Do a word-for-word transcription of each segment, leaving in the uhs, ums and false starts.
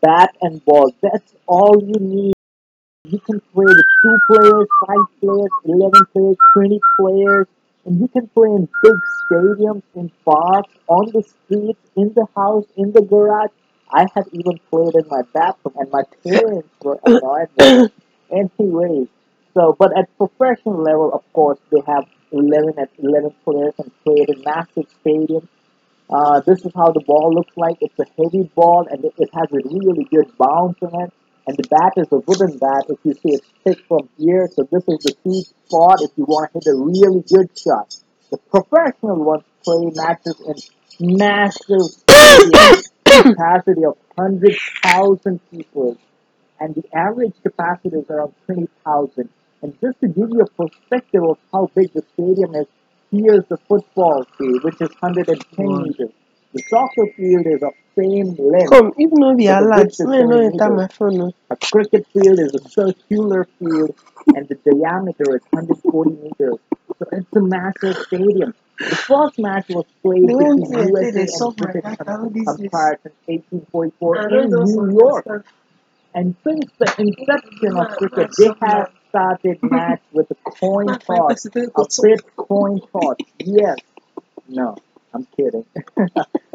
bat and ball. That's all you need. You can play with two players, five players, eleven players, twenty players, and you can play in big stadiums, in parks, on the street, in the house, in the garage. I have even played in my bathroom, and my parents were annoyed with it. Anyways, so but at professional level, of course, they have eleven at eleven players and played in massive stadiums. Uh, this is how the ball looks like. It's a heavy ball, and it, it has a really good bounce on it. And the bat is a wooden bat. If you see, it's thick from here. So this is the key spot if you want to hit a really good shot. The professional ones play matches in massive stadiums, capacity of one hundred thousand people. And the average capacity is around twenty thousand. And just to give you a perspective of how big the stadium is, here's the football field, which is one hundred ten meters. The soccer field is of same length. Come, even though we are large, no, no, it's on my phone. No. A cricket field is a circular field, and the diameter is one hundred forty meters. So it's a massive stadium. The first match was played between U S A and British Empire in eighteen forty-four in New York. And since the inception of cricket, they have started match with a coin toss, a bit coin toss. Yes, no, I'm kidding.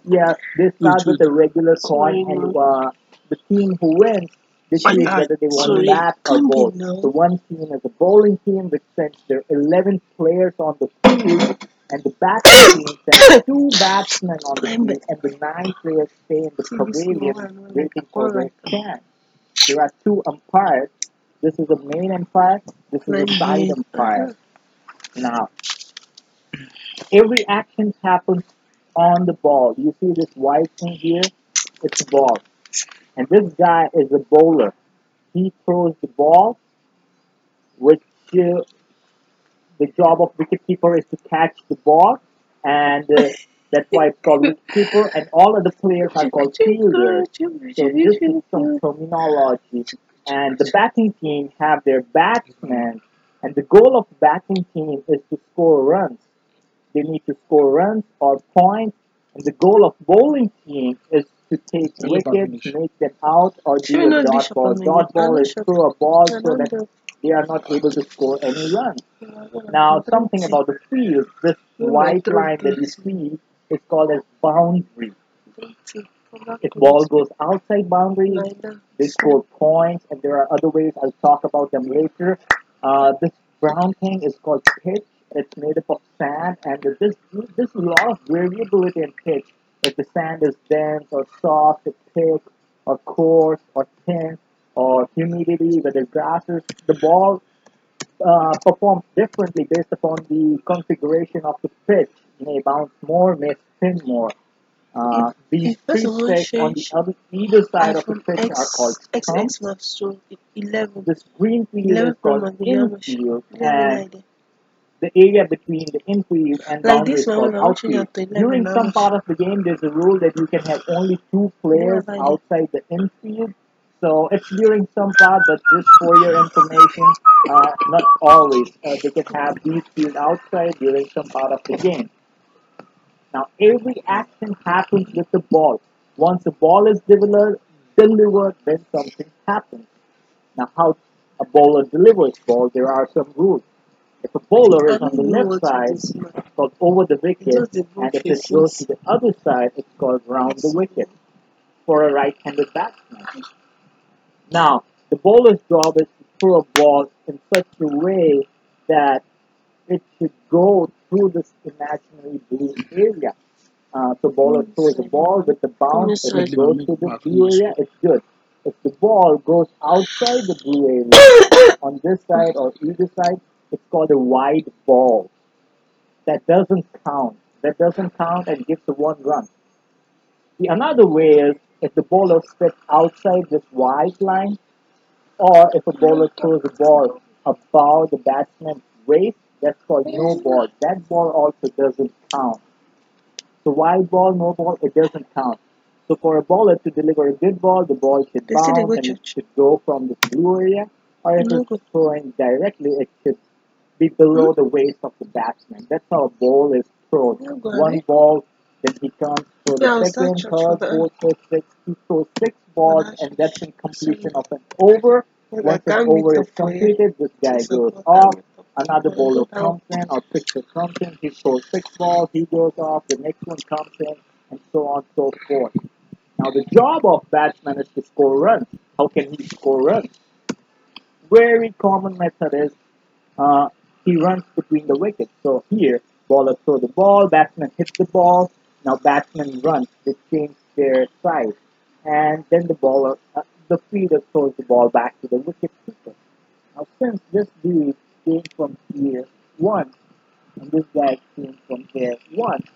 Yeah, they start with a regular coin, and uh, the team who wins decides whether they want bat or ball. So one team is a bowling team, which sends their eleven players on the field, and the batting team sends two batsmen on the field, and the nine players stay in the pavilion waiting for their chance. There are two umpires. This is a main umpire. This is a side umpire. Now, every action happens on the ball. You see this white thing here? It's a ball. And this guy is a bowler. He throws the ball, which uh, the job of wicketkeeper is to catch the ball. And uh, that's why it's called wicketkeeper, and all other players are called fielders. So this is some terminology. And the batting team have their batsmen, and the goal of the batting team is to score runs. They need to score runs or points, and the goal of bowling team is to take wickets, make them out, or do a dot ball. Dot ball is throw a ball so that they are not able to score any runs. Now, something about the field, this white line that you see is called as boundary. If ball goes outside boundary, they score points, and there are other ways. I'll talk about them later. Uh, this brown thing is called pitch. It's made up of sand, and there's there's a lot of variability in pitch. If the sand is dense or soft, it's thick or coarse or thin, or humidity, whether grasses, the ball uh, performs differently based upon the configuration of the pitch. May bounce more, may spin more. Uh, these three pegs on the other either side of the pitch are called stumps. This green field is called infield, and the area between the infield and like boundary is called outfield. During some part of the game, there's a rule that you can have only two players outside the infield. So it's during some part, but just for your information, uh, not always. Uh, they can have these field outside during some part of the game. Now, every action happens with the ball. Once the ball is delivered, delivered, then something happens. Now, how a bowler delivers ball, there are some rules. If a bowler is on the left side, it's called over the wicket, and if it goes to the other side, it's called round the wicket for a right-handed batsman. Now, the bowler's job is to throw a ball in such a way that it should go through this imaginary blue area. Uh, so bowler throws the ball with the bounce, if it goes through the blue area, it's good. If the ball goes outside the blue area, on this side or either side, it's called a wide ball. That doesn't count. That doesn't count and gives the one run. The another way is if the bowler steps outside this wide line, or if a bowler throws the ball above the batsman's waist, that's called no ball. That ball also doesn't count. So wide ball, no ball, it doesn't count. So for a bowler to deliver a good ball, the ball should bounce and it should go from the blue area, or if it's throwing directly, it should be below the waist of the batsman. That's how a ball is thrown. One ball, then he comes for the yeah, second, third, fourth, fifth, sixth. He throws six fault, and that's in completion of an over. Once an over is completed, this guy goes off. Another bowler comes in, or pitcher comes in, he throws six balls, he goes off, the next one comes in, and so on and so forth. Now the job of batsman is to score runs. How can he score runs? Very common method is uh, he runs between the wickets. So here, bowler throws the ball, batsman hits the ball, now batsman runs. They change their size. And then the bowler, uh, the fielder throws the ball back to the wicket keeper. Now since this dude came from here once, and this guy came from here once,